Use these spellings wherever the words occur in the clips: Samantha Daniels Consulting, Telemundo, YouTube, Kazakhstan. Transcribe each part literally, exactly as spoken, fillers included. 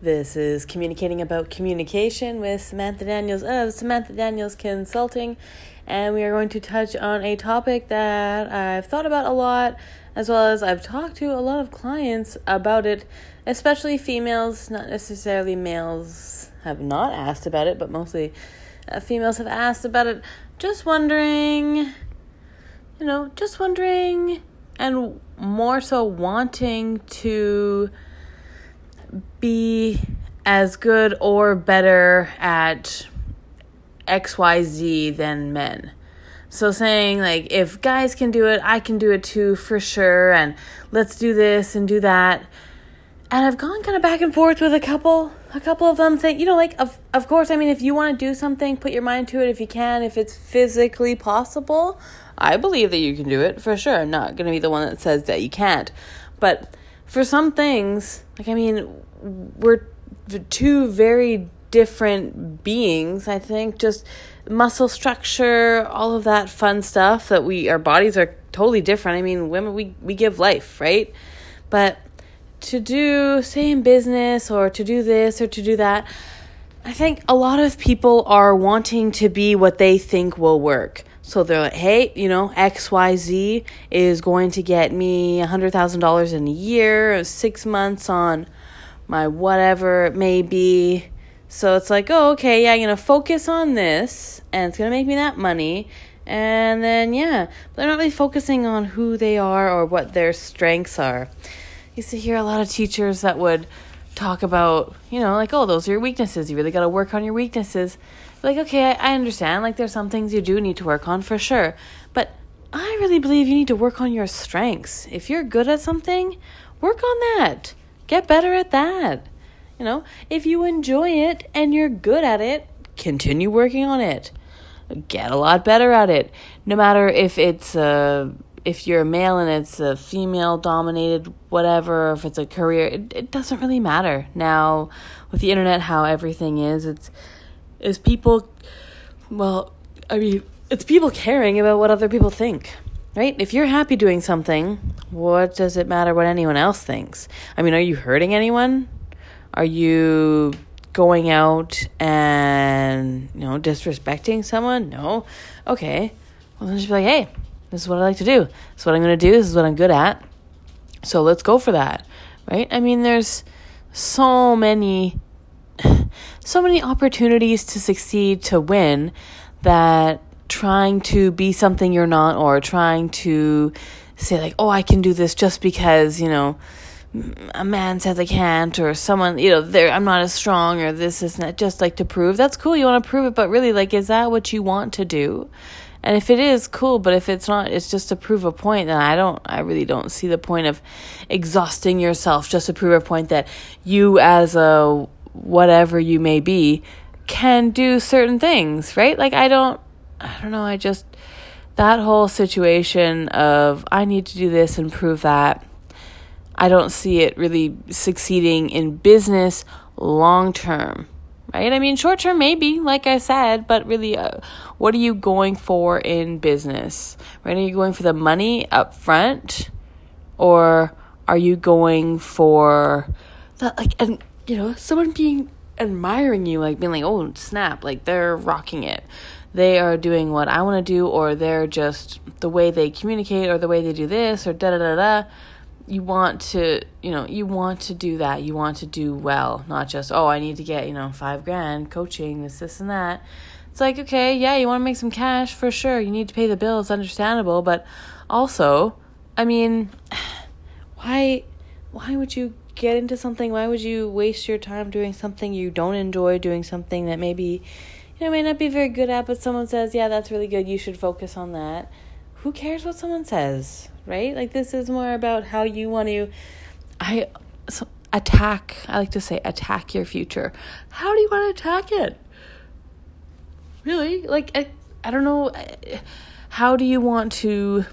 This is Communicating About Communication with Samantha Daniels of Samantha Daniels Consulting, and we are going to touch on a topic that I've thought about a lot, as well as I've talked to a lot of clients about it, especially females, not necessarily males have not asked about it, but mostly uh, females have asked about it. Just wondering, you know, just wondering, and more so wanting to be as good or better at X Y Z than men. So saying like, if guys can do it, I can do it too for sure, and let's do this and do that. And I've gone kind of back and forth with a couple a couple of them saying, you know, like of of course, I mean, if you want to do something, put your mind to it if you can, if it's physically possible. I believe that you can do it for sure. I'm not going to be the one that says that you can't. But for some things, like, I mean, we're two very different beings, I think. Just muscle structure, all of that fun stuff that we, our bodies are totally different. I mean, women, we, we give life, right? But to do, say, in business or to do this or to do that, I think a lot of people are wanting to be what they think will work. So they're like, hey, you know, X Y Z is going to get me one hundred thousand dollars in a year, six months on my whatever it may be. So it's like, oh, okay, yeah, I'm going to focus on this, and it's going to make me that money. And then, yeah, they're not really focusing on who they are or what their strengths are. I used to hear a lot of teachers that would talk about, you know, like, oh, those are your weaknesses. You really got to work on your weaknesses. Like, okay, I understand, like, there's some things you do need to work on for sure, but I really believe you need to work on your strengths. If you're good at something, work on that. Get better at that. You know, if you enjoy it and you're good at it, continue working on it. Get a lot better at it. No matter if it's a, if you're a male and it's a female-dominated whatever, if it's a career, it, it doesn't really matter. Now, with the internet, how everything is, it's... is people, well, I mean, it's people caring about what other people think, right? If you're happy doing something, what does it matter what anyone else thinks? I mean, are you hurting anyone? Are you going out and, you know, disrespecting someone? No. Okay. Well, then just be like, hey, this is what I like to do. This is what I'm going to do. This is what I'm good at. So let's go for that, right? I mean, there's so many so many opportunities to succeed, to win, that trying to be something you're not, or trying to say like, oh, I can do this just because, you know, a man says I can't, or someone, you know, they're, I'm not as strong, or this isn't that, just like to prove. That's cool, you want to prove it, but really, like, is that what you want to do? And if it is, cool, but if it's not, it's just to prove a point, then I don't, I really don't see the point of exhausting yourself just to prove a point that you as a whatever you may be can do certain things, right? Like, I don't, I don't know. I just, that whole situation of I need to do this and prove that, I don't see it really succeeding in business long term, right? I mean, short term, maybe, like I said, but really, uh, what are you going for in business, right? Are you going for the money up front, or are you going for that, like, an, you know, someone being, admiring you, like being like, oh, snap, like they're rocking it. They are doing what I want to do, or they're just the way they communicate, or the way they do this, or da da da da. You want to, you know, you want to do that. You want to do well, not just, oh, I need to get, you know, five grand coaching, this, this, and that. It's like, okay, yeah, you want to make some cash for sure. You need to pay the bills, understandable. But also, I mean, why, why would you get into something? Why would you waste your time doing something you don't enjoy, doing something that maybe, you know, may not be very good at, but someone says, yeah, that's really good, you should focus on that. Who cares what someone says, right? Like, this is more about how you want to I so attack I like to say attack your future. How do you want to attack it, really? Like, I, I don't know, how do you want to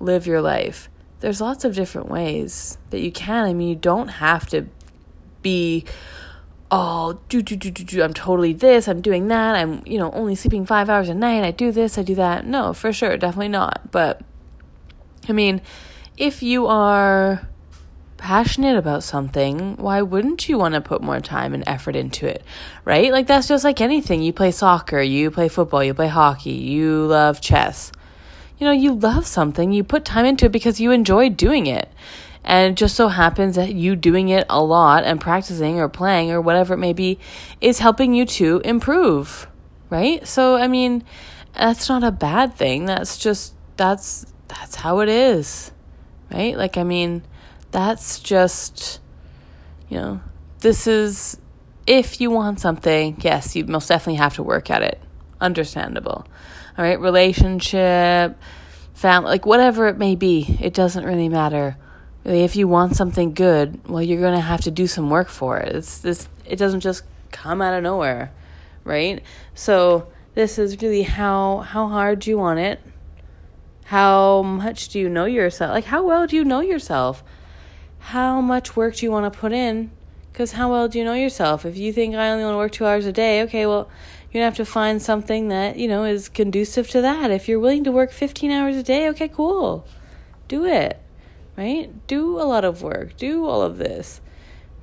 live your life? There's lots of different ways that you can. I mean, you don't have to be, oh, do, do, do, do, do, I'm totally this, I'm doing that, I'm, you know, only sleeping five hours a night, I do this, I do that. No, for sure, definitely not. But, I mean, if you are passionate about something, why wouldn't you want to put more time and effort into it, right? Like, that's just like anything. You play soccer, you play football, you play hockey, you love chess. You know, you love something, you put time into it because you enjoy doing it. And it just so happens that you doing it a lot and practicing or playing or whatever it may be is helping you to improve, right? So, I mean, that's not a bad thing. That's just, that's, that's how it is, right? Like, I mean, that's just, you know, this is, if you want something, yes, you most definitely have to work at it. Understandable. All right, relationship, family, like whatever it may be, it doesn't really matter. If you want something good, well, you're going to have to do some work for it. It's this, it doesn't just come out of nowhere, right? So this is really how, how hard do you want it? How much do you know yourself? Like, how well do you know yourself? How much work do you want to put in? Because how well do you know yourself? If you think I only want to work two hours a day, okay, well, you're going to have to find something that, you know, is conducive to that. If you're willing to work fifteen hours a day, okay, cool. Do it. Right? Do a lot of work. Do all of this.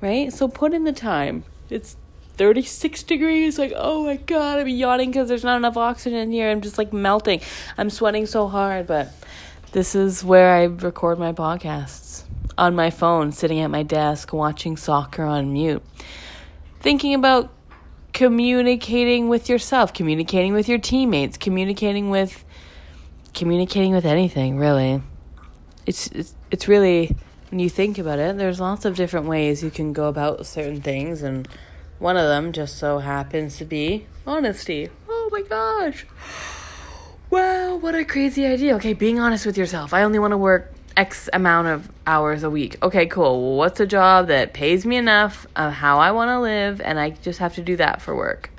Right? So put in the time. It's thirty-six degrees. Like, oh my God, I'm yawning because there's not enough oxygen here. I'm just like melting. I'm sweating so hard. But this is where I record my podcasts. On my phone, sitting at my desk, watching soccer on mute. Thinking about communicating with yourself, communicating with your teammates, communicating with, communicating with anything, really. It's, it's it's really, when you think about it, there's lots of different ways you can go about certain things, and one of them just so happens to be honesty. Oh my gosh. Wow, what a crazy idea. Okay, being honest with yourself. I only want to work X amount of hours a week. Okay, cool. What's a job that pays me enough of how I want to live, and I just have to do that for work,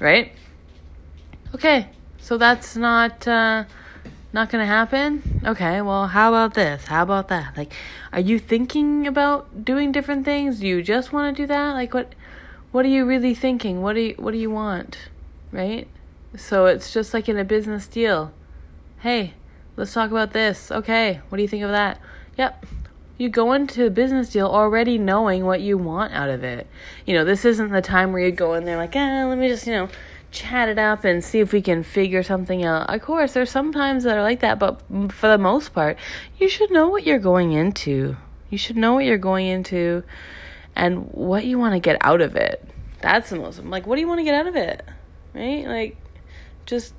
right? Okay, so that's not... Uh, Not going to happen? Okay, well, how about this? How about that? Like, are you thinking about doing different things? Do you just want to do that? Like, what what are you really thinking? What do you, what do you want? Right? So it's just like in a business deal. Hey, let's talk about this. Okay, what do you think of that? Yep. You go into a business deal already knowing what you want out of it. You know, this isn't the time where you go in there like, ah, let me just, you know, chat it up and see if we can figure something out. Of course, there's some times that are like that, but for the most part, you should know what you're going into. You should know what you're going into and what you want to get out of it. That's the most, like, what do you want to get out of it? Right? Like, just,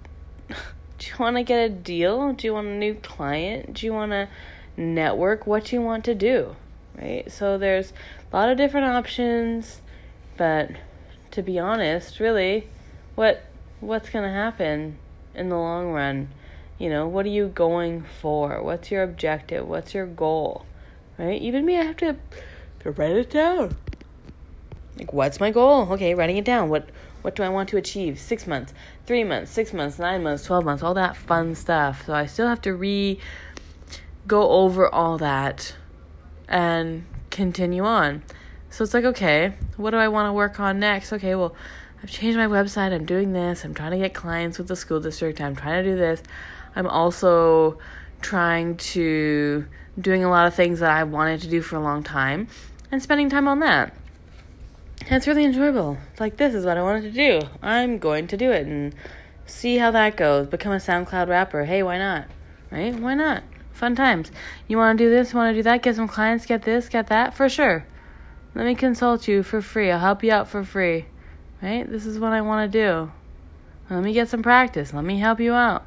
do you want to get a deal? Do you want a new client? Do you want to network? What do you want to do? Right? So there's a lot of different options, but to be honest, really, What what's going to happen in the long run? You know, what are you going for? What's your objective? What's your goal? Right? Even me, I have to, to write it down. Like, what's my goal? Okay, writing it down. What what do I want to achieve? Six months, three months, six months, nine months, twelve months, all that fun stuff. So I still have to re go over all that and continue on. So it's like, okay, what do I want to work on next? Okay, well, I've changed my website, I'm doing this, I'm trying to get clients with the school district, I'm trying to do this. I'm also trying to, doing a lot of things that I wanted to do for a long time and spending time on that. And it's really enjoyable. It's like, this is what I wanted to do. I'm going to do it and see how that goes. Become a SoundCloud rapper. Hey, why not? Right? Why not? Fun times. You want to do this, you want to do that, get some clients, get this, get that? For sure. Let me consult you for free. I'll help you out for free. Right? This is what I want to do. Let me get some practice. Let me help you out.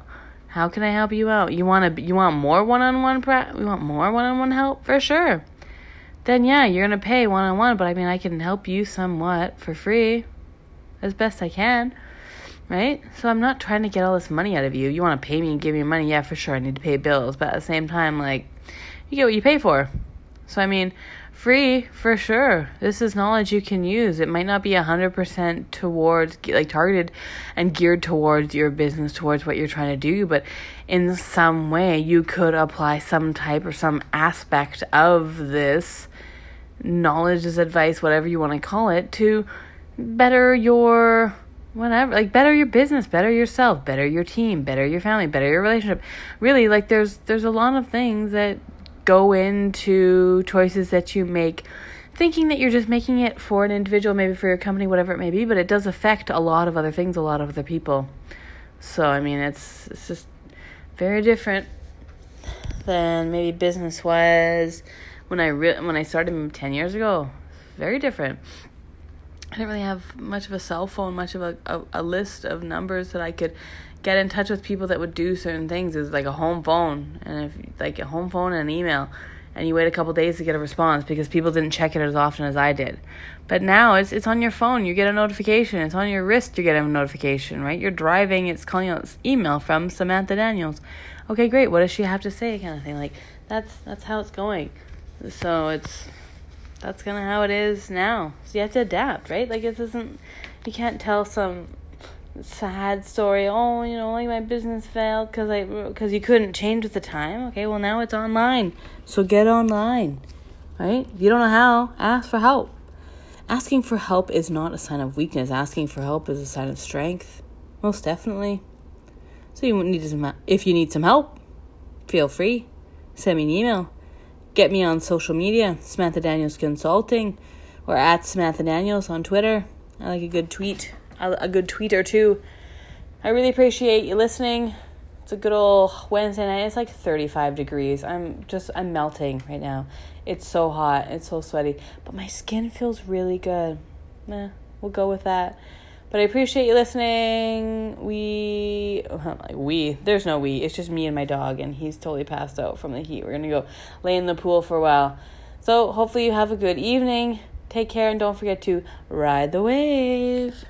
How can I help you out? You want to, you want more one-on-one practice? You want more one-on-one help? For sure. Then, yeah, you're going to pay one-on-one, but I mean, I can help you somewhat for free as best I can. Right? So I'm not trying to get all this money out of you. You want to pay me and give me money? Yeah, for sure. I need to pay bills. But at the same time, like, you get what you pay for. So, I mean, free, for sure. This is knowledge you can use. It might not be one hundred percent towards, like, targeted and geared towards your business, towards what you're trying to do, but in some way you could apply some type or some aspect of this knowledge, this advice, whatever you want to call it, to better your whatever, like, better your business, better yourself, better your team, better your family, better your relationship. Really, like, there's there's a lot of things that go into choices that you make thinking that you're just making it for an individual, maybe for your company, whatever it may be, but it does affect a lot of other things, a lot of other people. So, I mean, it's it's just very different than maybe business-wise. When I re- when I started ten years ago, very different. I didn't really have much of a cell phone, much of a, a, a list of numbers that I could get in touch with people that would do certain things. It was like a home phone, and if like a home phone and an email, and you wait a couple days to get a response because people didn't check it as often as I did. But now it's it's on your phone. You get a notification. It's on your wrist. You get a notification, right? You're driving. It's calling out this email from Samantha Daniels. Okay, great. What does she have to say? Kind of thing. Like that's that's how it's going. So it's that's kind of how it is now. So you have to adapt, right? Like it isn't. You can't tell some sad story. Oh, you know, like my business failed because I because you couldn't change with the time. Okay, well now it's online, so get online, right? If you don't know how, ask for help. Asking for help is not a sign of weakness. Asking for help is a sign of strength, most definitely. So you need some. If you need some help, feel free. Send me an email. Get me on social media, Samantha Daniels Consulting, or at Samantha Daniels on Twitter. I like a good tweet. A good tweet or two. I really appreciate you listening. It's a good old Wednesday night. It's like thirty-five degrees. I'm just, I'm melting right now. It's so hot. It's so sweaty. But my skin feels really good. Eh, we'll go with that. But I appreciate you listening. We, we, there's no we. It's just me and my dog, and he's totally passed out from the heat. We're going to go lay in the pool for a while. So hopefully you have a good evening. Take care, and don't forget to ride the wave.